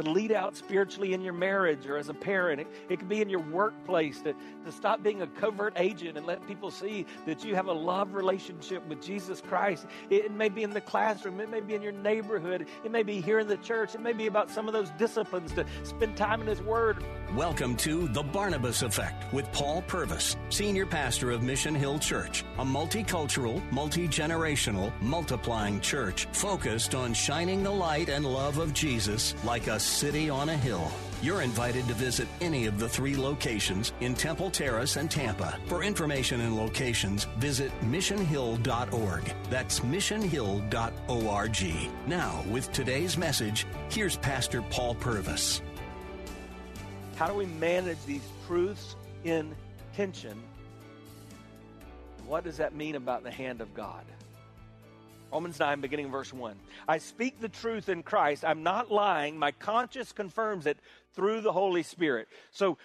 To lead out spiritually in your marriage or as a parent. It can be in your workplace to stop being a covert agent and let people see that you have a love relationship with Jesus Christ. It may be in the classroom. It may be in your neighborhood. It may be here in the church. It may be about some of those disciplines to spend time in His Word. Welcome to The Barnabas Effect with Paul Purvis, Senior Pastor of Mission Hill Church, a multicultural, multi-generational, multiplying church focused on shining the light and love of Jesus like a city on a hill. You're invited to visit any of the three locations in Temple Terrace and Tampa. For information and locations, visit missionhill.org. That's missionhill.org. Now, with today's message, here's Pastor Paul Purvis. How do we manage these truths in tension? What does that mean about the hand of God? Romans 9, beginning verse 1. I speak the truth in Christ. I'm not lying. My conscience confirms it through the Holy Spirit. So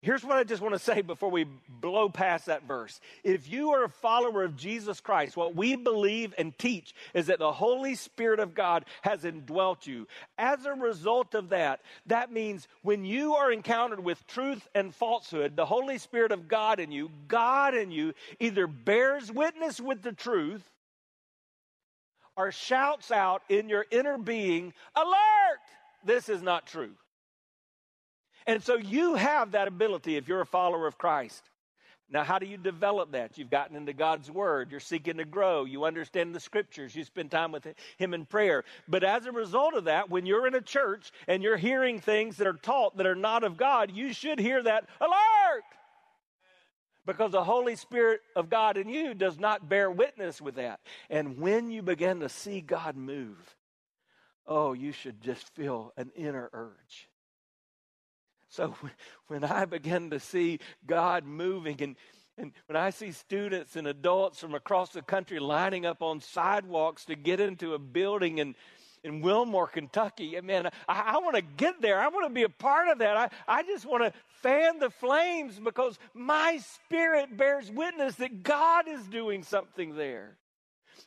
here's what I just want to say before we blow past that verse. If you are a follower of Jesus Christ, what we believe and teach is that the Holy Spirit of God has indwelt you. As a result of that, that means when you are encountered with truth and falsehood, the Holy Spirit of God in you, either bears witness with the truth or shouts out in your inner being, alert, this is not true. And so you have that ability if you're a follower of Christ. Now, how do you develop that? You've gotten into God's Word. You're seeking to grow. You understand the Scriptures. You spend time with Him in prayer. But as a result of that, when you're in a church and you're hearing things that are taught that are not of God, you should hear that, alert! Because the Holy Spirit of God in you does not bear witness with that. And when you begin to see God move, oh, you should just feel an inner urge. So when I begin to see God moving and when I see students and adults from across the country lining up on sidewalks to get into a building in Wilmore, Kentucky, and man, I want to get there. I want to be a part of that. I just want to fan the flames because my spirit bears witness that God is doing something there.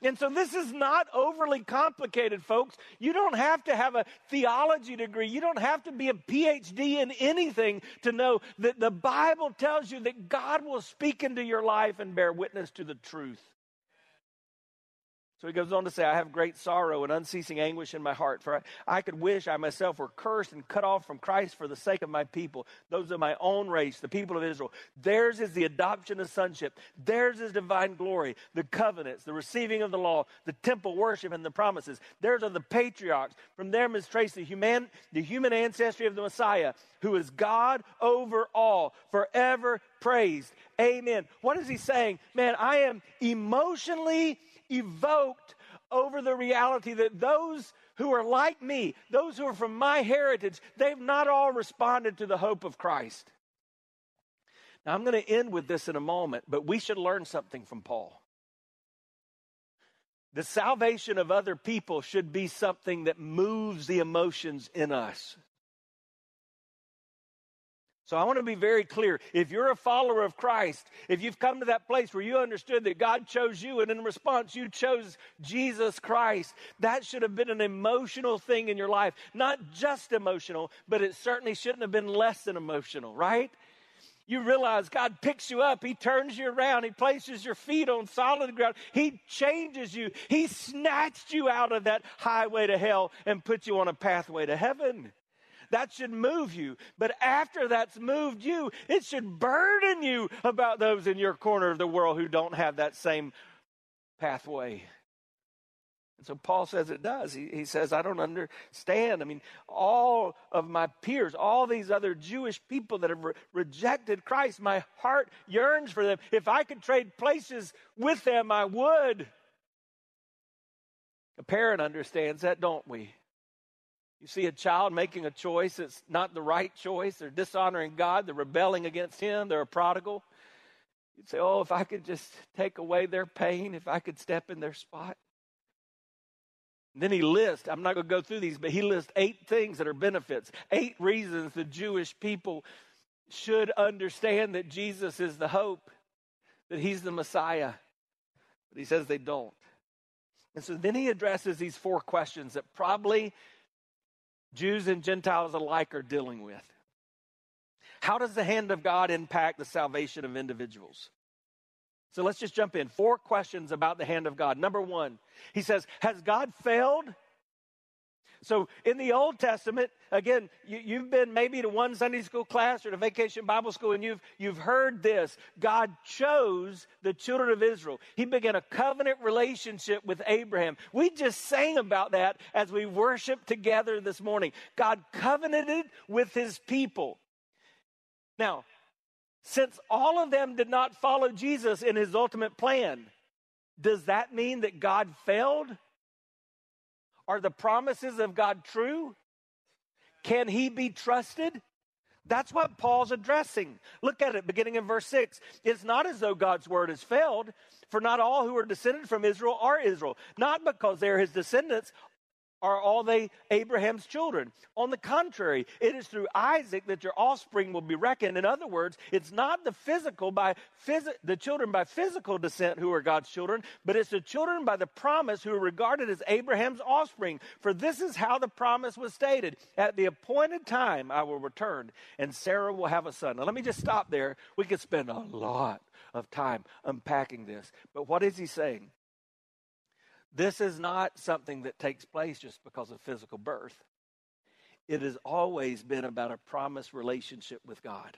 And so this is not overly complicated, folks. You don't have to have a theology degree. You don't have to be a PhD in anything to know that the Bible tells you that God will speak into your life and bear witness to the truth. So he goes on to say, I have great sorrow and unceasing anguish in my heart, for I could wish I myself were cursed and cut off from Christ for the sake of my people, those of my own race, the people of Israel. Theirs is the adoption of sonship. Theirs is divine glory, the covenants, the receiving of the law, the temple worship, and the promises. Theirs are the patriarchs. From them is traced the human ancestry of the Messiah, who is God over all, forever praised. Amen. What is he saying? Man, I am emotionally evoked over the reality that those who are like me, those who are from my heritage, they've not all responded to the hope of Christ. Now, I'm going to end with this in a moment, but we should learn something from Paul. The salvation of other people should be something that moves the emotions in us. So I want to be very clear. If you're a follower of Christ, if you've come to that place where you understood that God chose you and in response you chose Jesus Christ, that should have been an emotional thing in your life. Not just emotional, but it certainly shouldn't have been less than emotional, right? You realize God picks you up. He turns you around. He places your feet on solid ground. He changes you. He snatched you out of that highway to hell and put you on a pathway to heaven. That should move you. But after that's moved you, it should burden you about those in your corner of the world who don't have that same pathway. And so Paul says it does. He says, I don't understand. I mean, all of my peers, all these other Jewish people that have rejected Christ, my heart yearns for them. If I could trade places with them, I would. A parent understands that, don't we? You see a child making a choice that's not the right choice. They're dishonoring God. They're rebelling against Him. They're a prodigal. You'd say, oh, if I could just take away their pain, if I could step in their spot. And then he lists, I'm not going to go through these, but he lists 8 things that are benefits, 8 reasons the Jewish people should understand that Jesus is the hope, that He's the Messiah. But he says they don't. And so then he addresses these 4 questions that probably Jews and Gentiles alike are dealing with. How does the hand of God impact the salvation of individuals? So let's just jump in. 4 questions about the hand of God. Number 1, he says, has God failed? So in the Old Testament, again, you've been maybe to one Sunday school class or to Vacation Bible School, and you've heard this. God chose the children of Israel. He began a covenant relationship with Abraham. We just sang about that as we worshiped together this morning. God covenanted with His people. Now, since all of them did not follow Jesus in His ultimate plan, does that mean that God failed? Are the promises of God true? Can He be trusted? That's what Paul's addressing. Look at it, beginning in verse 6. It's not as though God's word has failed, for not all who are descended from Israel are Israel. Not because they are His descendants are all they Abraham's children. On the contrary, it is through Isaac that your offspring will be reckoned. In other words, it's not the children by physical descent who are God's children, but it's the children by the promise who are regarded as Abraham's offspring. For this is how the promise was stated. At the appointed time, I will return, and Sarah will have a son. Now, let me just stop there. We could spend a lot of time unpacking this. But what is he saying? This is not something that takes place just because of physical birth. It has always been about a promised relationship with God.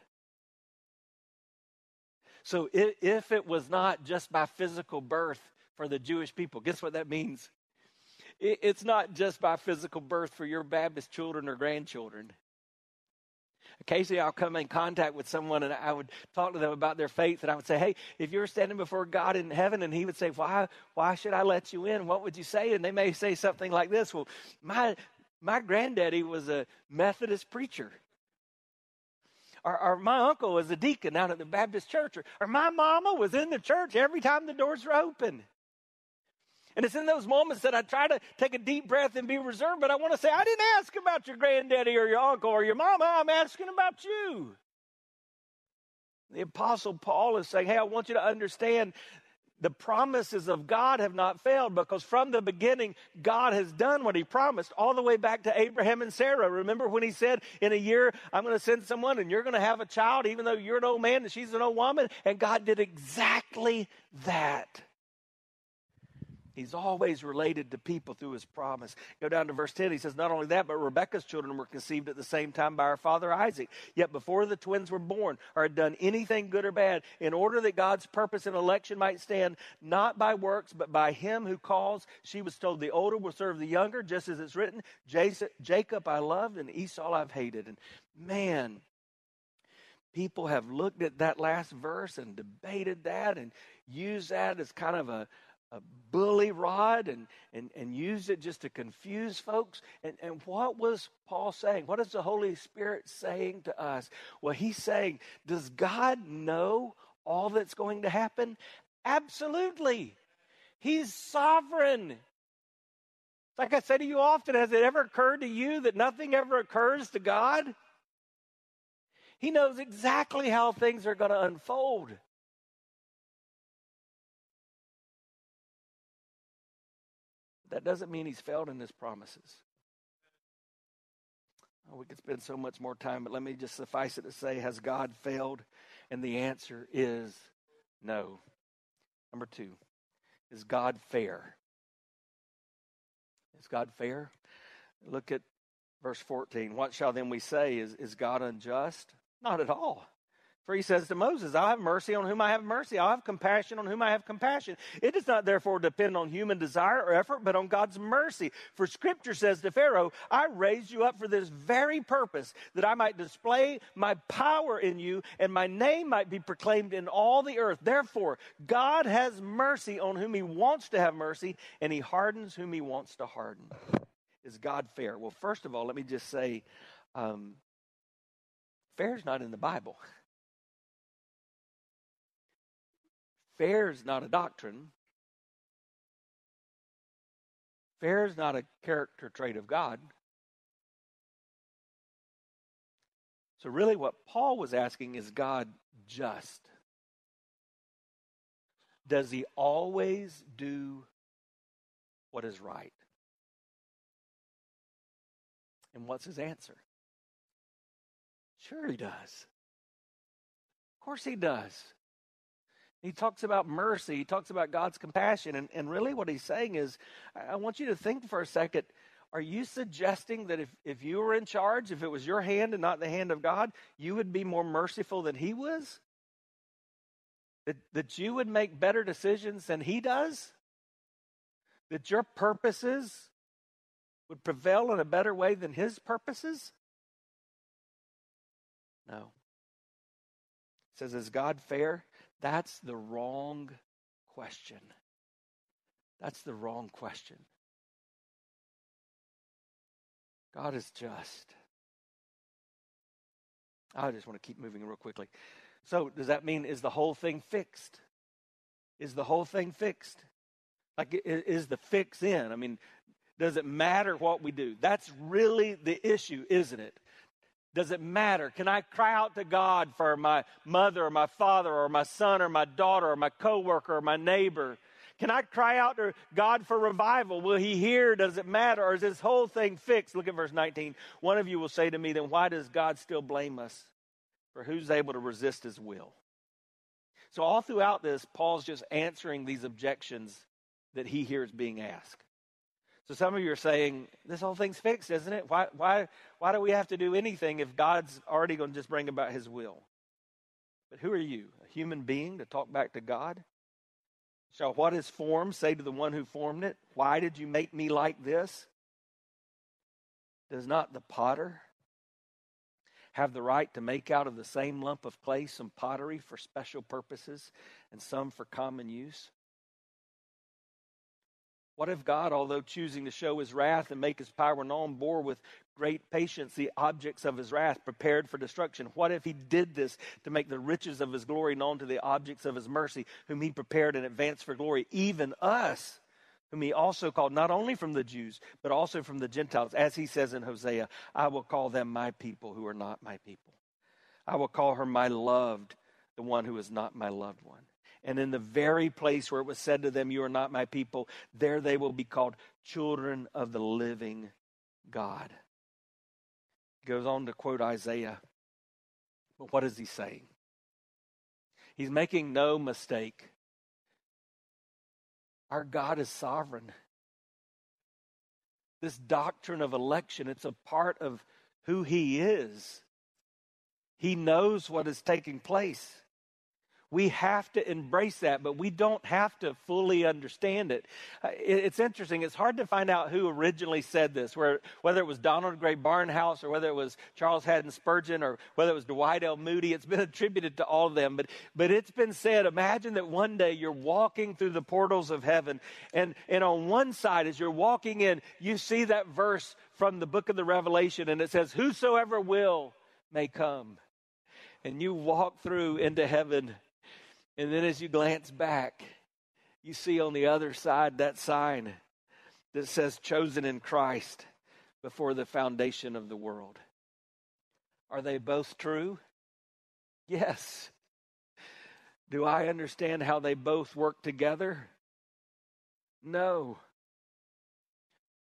So if it was not just by physical birth for the Jewish people, guess what that means? It's not just by physical birth for your Baptist children or grandchildren. Occasionally, I'll come in contact with someone, and I would talk to them about their faith, and I would say, hey, if you're standing before God in heaven, and He would say, why should I let you in? What would you say? And they may say something like this, well, my granddaddy was a Methodist preacher, or my uncle was a deacon out at the Baptist church, or my mama was in the church every time the doors were open. And it's in those moments that I try to take a deep breath and be reserved, but I want to say, I didn't ask about your granddaddy or your uncle or your mama. I'm asking about you. The Apostle Paul is saying, hey, I want you to understand the promises of God have not failed, because from the beginning, God has done what He promised all the way back to Abraham and Sarah. Remember when He said, in a year, I'm going to send someone and you're going to have a child, even though you're an old man and she's an old woman. And God did exactly that. He's always related to people through His promise. Go down to verse 10. He says, not only that, but Rebekah's children were conceived at the same time by our father Isaac. Yet before the twins were born or had done anything good or bad, in order that God's purpose and election might stand, not by works, but by Him who calls, she was told the older will serve the younger, just as it's written, Jacob I loved and Esau I've hated. And man, people have looked at that last verse and debated that and used that as kind of a bully rod and used it just to confuse folks. And what was Paul saying? What is the Holy Spirit saying to us? Well, he's saying, does God know all that's going to happen? Absolutely. He's sovereign. Like I say to you often, has it ever occurred to you that nothing ever occurs to God? He knows exactly how things are going to unfold. That doesn't mean He's failed in His promises. Oh, we could spend so much more time, but let me just suffice it to say, has God failed? And the answer is no. Number 2, is God fair? Is God fair? Look at verse 14. What shall then we say? Is God unjust? Not at all. For He says to Moses, I'll have mercy on whom I have mercy. I'll have compassion on whom I have compassion. It does not therefore depend on human desire or effort, but on God's mercy. For Scripture says to Pharaoh, I raised you up for this very purpose, that I might display my power in you, and my name might be proclaimed in all the earth. Therefore, God has mercy on whom He wants to have mercy, and He hardens whom He wants to harden. Is God fair? Well, first of all, let me just say, fair is not in the Bible. Fair is not a doctrine. Fair is not a character trait of God. So really what Paul was asking, is God just? Does he always do what is right? And what's his answer? Sure he does. Of course he does. He talks about mercy. He talks about God's compassion. And really what he's saying is, I want you to think for a second, are you suggesting that if you were in charge, if it was your hand and not the hand of God, you would be more merciful than he was? That you would make better decisions than he does? That your purposes would prevail in a better way than his purposes? No. It says, is God fair? That's the wrong question. That's the wrong question. God is just. I just want to keep moving real quickly. So does that mean, is the whole thing fixed? Is the whole thing fixed? Like, is the fix in? I mean, does it matter what we do? That's really the issue, isn't it? Does it matter? Can I cry out to God for my mother or my father or my son or my daughter or my coworker or my neighbor? Can I cry out to God for revival? Will he hear? Does it matter? Or is this whole thing fixed? Look at verse 19. One of you will say to me, then why does God still blame us? For who's able to resist his will? So all throughout this, Paul's just answering these objections that he hears being asked. So some of you are saying, this whole thing's fixed, isn't it? Why do we have to do anything if God's already going to just bring about his will? But who are you, a human being, to talk back to God? Shall what is formed say to the one who formed it, why did you make me like this? Does not the potter have the right to make out of the same lump of clay some pottery for special purposes and some for common use? What if God, although choosing to show his wrath and make his power known, bore with great patience the objects of his wrath prepared for destruction? What if he did this to make the riches of his glory known to the objects of his mercy, whom he prepared in advance for glory, even us, whom he also called not only from the Jews, but also from the Gentiles, as he says in Hosea, I will call them my people who are not my people. I will call her my loved, the one who is not my loved one. And in the very place where it was said to them, you are not my people, there they will be called children of the living God. He goes on to quote Isaiah. But what is he saying? He's making no mistake. Our God is sovereign. This doctrine of election, it's a part of who he is. He knows what is taking place. We have to embrace that, but we don't have to fully understand it. It's interesting. It's hard to find out who originally said this, whether it was Donald Gray Barnhouse or whether it was Charles Haddon Spurgeon or whether it was Dwight L. Moody. It's been attributed to all of them, but it's been said, imagine that one day you're walking through the portals of heaven, and on one side as you're walking in, you see that verse from the book of the Revelation, and it says, whosoever will may come. And you walk through into heaven. And then as you glance back, you see on the other side that sign that says, chosen in Christ before the foundation of the world. Are they both true? Yes. Do I understand how they both work together? No.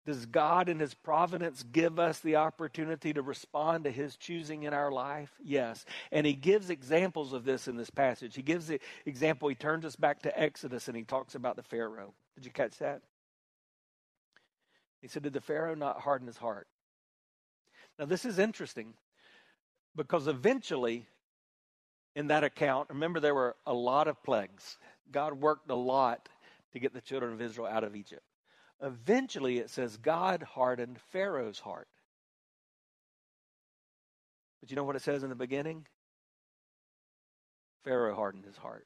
Does God in his providence give us the opportunity to respond to his choosing in our life? Yes. And he gives examples of this in this passage. He gives the example. He turns us back to Exodus and he talks about the Pharaoh. Did you catch that? He said, did the Pharaoh not harden his heart? Now, this is interesting because eventually in that account, remember there were a lot of plagues. God worked a lot to get the children of Israel out of Egypt. Eventually, it says God hardened Pharaoh's heart. But you know what it says in the beginning? Pharaoh hardened his heart.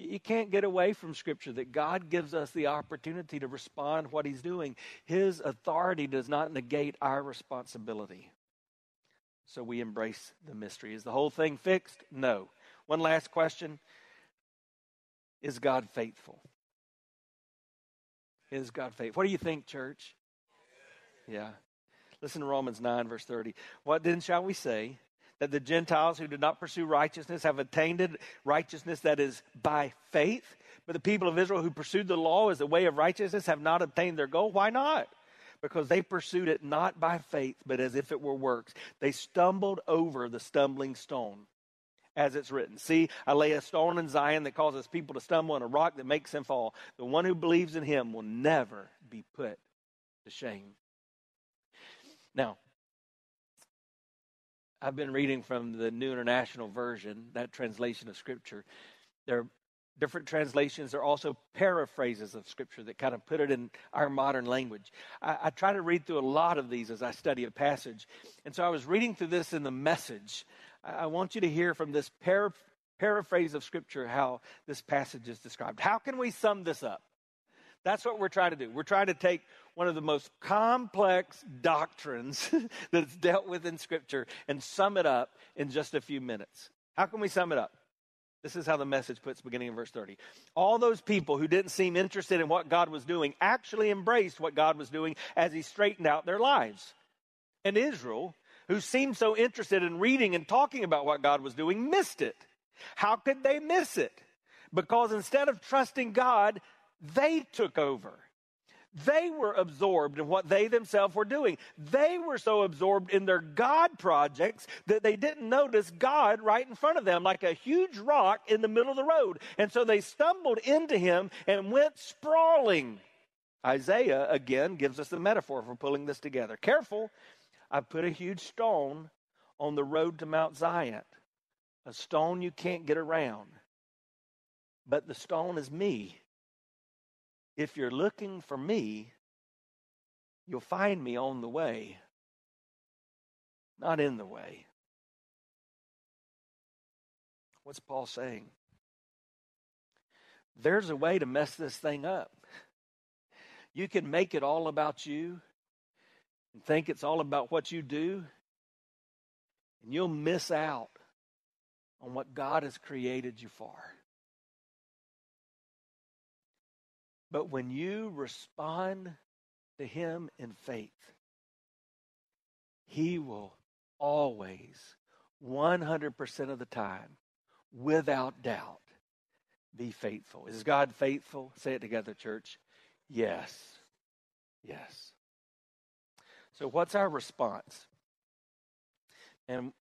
You can't get away from Scripture that God gives us the opportunity to respond what he's doing. His authority does not negate our responsibility. So we embrace the mystery. Is the whole thing fixed? No. One last question. Is God faithful? Is God faithful? What do you think, church? Yeah. Listen to Romans 9, verse 30. What then shall we say? That the Gentiles who did not pursue righteousness have attained righteousness that is by faith. But the people of Israel who pursued the law as the way of righteousness have not obtained their goal. Why not? Because they pursued it not by faith, but as if it were works. They stumbled over the stumbling stone. As it's written, see, I lay a stone in Zion that causes people to stumble and a rock that makes them fall. The one who believes in him will never be put to shame. Now, I've been reading from the New International Version, that translation of Scripture. There are different translations. There are also paraphrases of Scripture that kind of put it in our modern language. I try to read through a lot of these as I study a passage. And so I was reading through this in the Message. I want you to hear from this paraphrase of Scripture how this passage is described. How can we sum this up? That's what we're trying to do. We're trying to take one of the most complex doctrines that's dealt with in Scripture and sum it up in just a few minutes. How can we sum it up? This is how the Message puts, beginning in verse 30. All those people who didn't seem interested in what God was doing actually embraced what God was doing as he straightened out their lives. And Israel, who seemed so interested in reading and talking about what God was doing, missed it. How could they miss it? Because instead of trusting God, they took over. They were absorbed in what they themselves were doing. They were so absorbed in their God projects that they didn't notice God right in front of them like a huge rock in the middle of the road. And so they stumbled into him and went sprawling. Isaiah, again, gives us the metaphor for pulling this together. Careful. I put a huge stone on the road to Mount Zion, a stone you can't get around. But the stone is me. If you're looking for me, you'll find me on the way, not in the way. What's Paul saying? There's a way to mess this thing up. You can make it all about you and think it's all about what you do, and you'll miss out on what God has created you for. But when you respond to him in faith, he will always, 100% of the time, without doubt, be faithful. Is God faithful? Say it together, church. Yes. Yes. So what's our response? And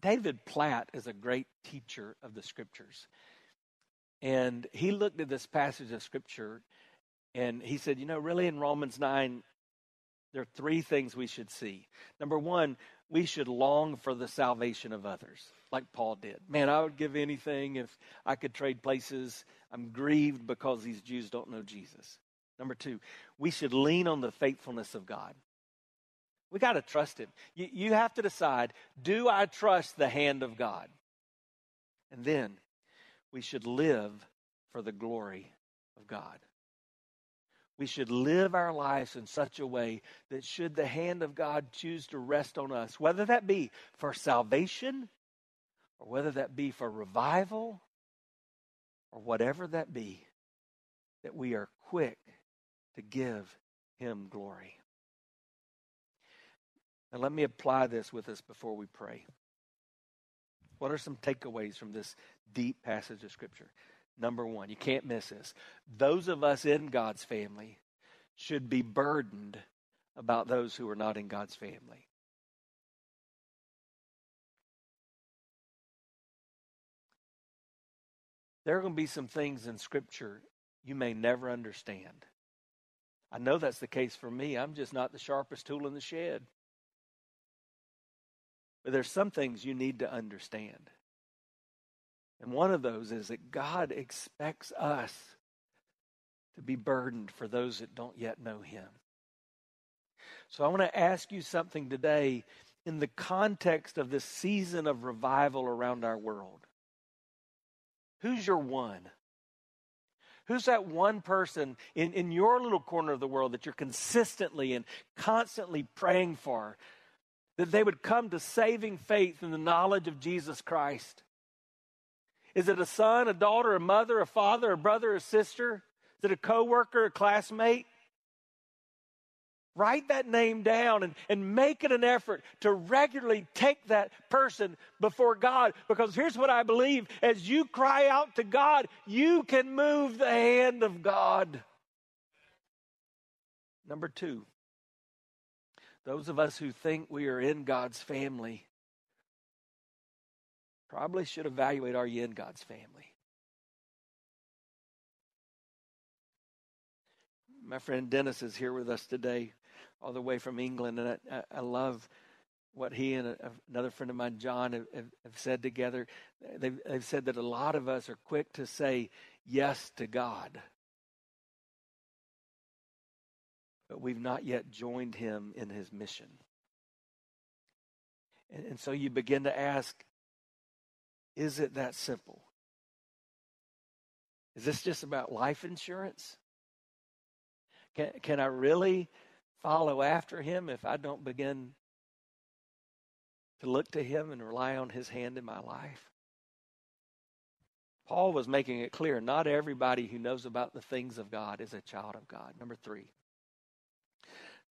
David Platt is a great teacher of the Scriptures. And he looked at this passage of Scripture and he said, you know, really in Romans 9, there are three things we should see. Number one, we should long for the salvation of others, like Paul did. Man, I would give anything if I could trade places. I'm grieved because these Jews don't know Jesus. Number two, we should lean on the faithfulness of God. We got to trust him. You have to decide, do I trust the hand of God? And then we should live for the glory of God. We should live our lives in such a way that should the hand of God choose to rest on us, whether that be for salvation or whether that be for revival or whatever that be, that we are quick to give him glory. Now, let me apply this with us before we pray. What are some takeaways from this deep passage of Scripture? Number one, you can't miss this. Those of us in God's family should be burdened about those who are not in God's family. There are going to be some things in Scripture you may never understand. I know that's the case for me. I'm just not the sharpest tool in the shed. But there's some things you need to understand. And one of those is that God expects us to be burdened for those that don't yet know him. So I want to ask you something today in the context of this season of revival around our world. Who's your one? Who's that one person in your little corner of the world that you're consistently and constantly praying for, that they would come to saving faith in the knowledge of Jesus Christ? Is it a son, a daughter, a mother, a father, a brother, a sister? Is it a coworker, a classmate? Write that name down and make it an effort to regularly take that person before God. Because here's what I believe. As you cry out to God, you can move the hand of God. Number two, those of us who think we are in God's family probably should evaluate, are you in God's family? My friend Dennis is here with us today, all the way from England, and I love what he and another friend of mine, John, have said together. They've said that a lot of us are quick to say yes to God, but we've not yet joined him in his mission. And so you begin to ask, is it that simple? Is this just about life insurance? Can I really follow after him if I don't begin to look to him and rely on his hand in my life? Paul was making it clear, not everybody who knows about the things of God is a child of God. Number three,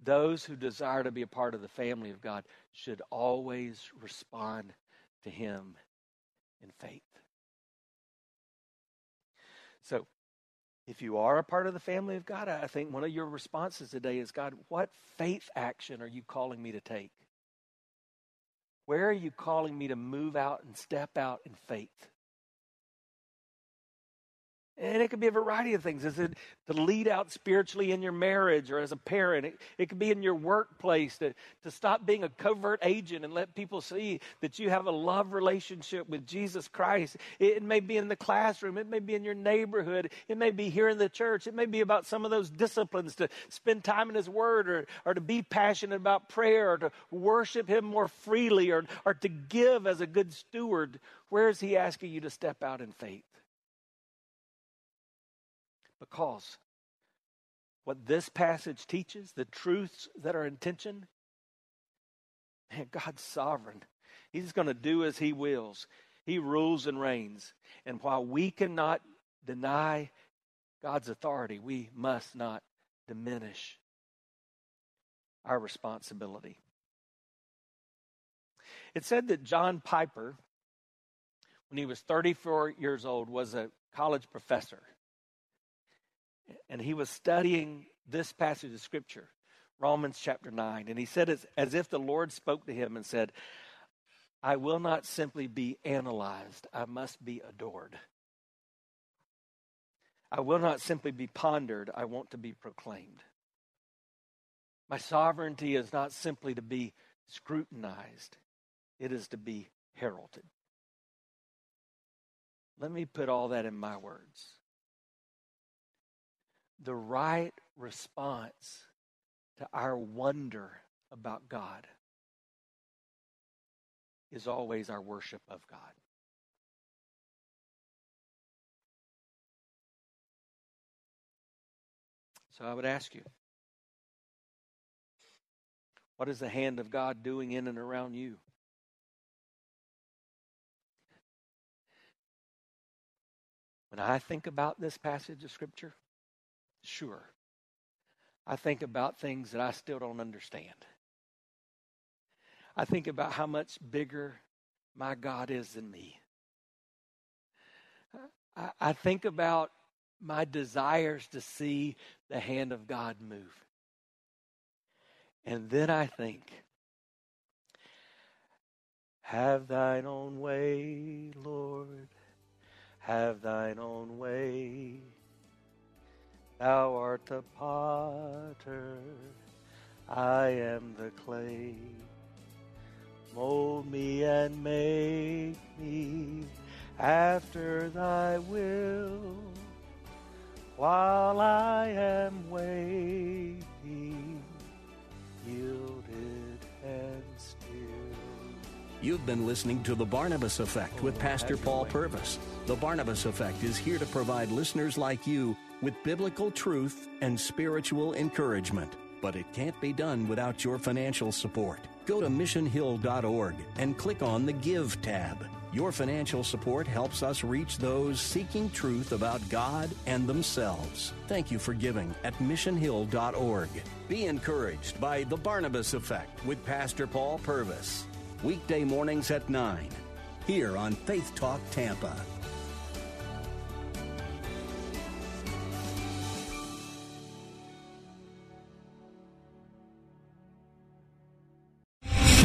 those who desire to be a part of the family of God should always respond to him in faith. So, if you are a part of the family of God, I think one of your responses today is, God, what faith action are you calling me to take? Where are you calling me to move out and step out in faith? And it could be a variety of things. Is it to lead out spiritually in your marriage or as a parent? It could be in your workplace to stop being a covert agent and let people see that you have a love relationship with Jesus Christ. It may be in the classroom. It may be in your neighborhood. It may be here in the church. It may be about some of those disciplines, to spend time in his word or to be passionate about prayer or to worship him more freely or to give as a good steward. Where is he asking you to step out in faith? Because what this passage teaches, the truths that are in tension, man, God's sovereign. He's going to do as he wills. He rules and reigns. And while we cannot deny God's authority, we must not diminish our responsibility. It said that John Piper, when he was 34 years old, was a college professor. And he was studying this passage of Scripture, Romans chapter 9. And he said it's as if the Lord spoke to him and said, I will not simply be analyzed. I must be adored. I will not simply be pondered. I want to be proclaimed. My sovereignty is not simply to be scrutinized. It is to be heralded. Let me put all that in my words. The right response to our wonder about God is always our worship of God. So I would ask you, what is the hand of God doing in and around you? When I think about this passage of Scripture, sure, I think about things that I still don't understand. I think about how much bigger my God is than me. I think about my desires to see the hand of God move. And then I think, have thine own way, Lord, have thine own way. Thou art the potter, I am the clay. Mold me and make me after thy will. While I am waiting, yielded and still. You've been listening to The Barnabas Effect with Pastor Paul Purvis. The Barnabas Effect is here to provide listeners like you with biblical truth and spiritual encouragement. But it can't be done without your financial support. Go to missionhill.org and click on the Give tab. Your financial support helps us reach those seeking truth about God and themselves. Thank you for giving at missionhill.org. Be encouraged by The Barnabas Effect with Pastor Paul Purvis. Weekday mornings at 9, here on Faith Talk Tampa.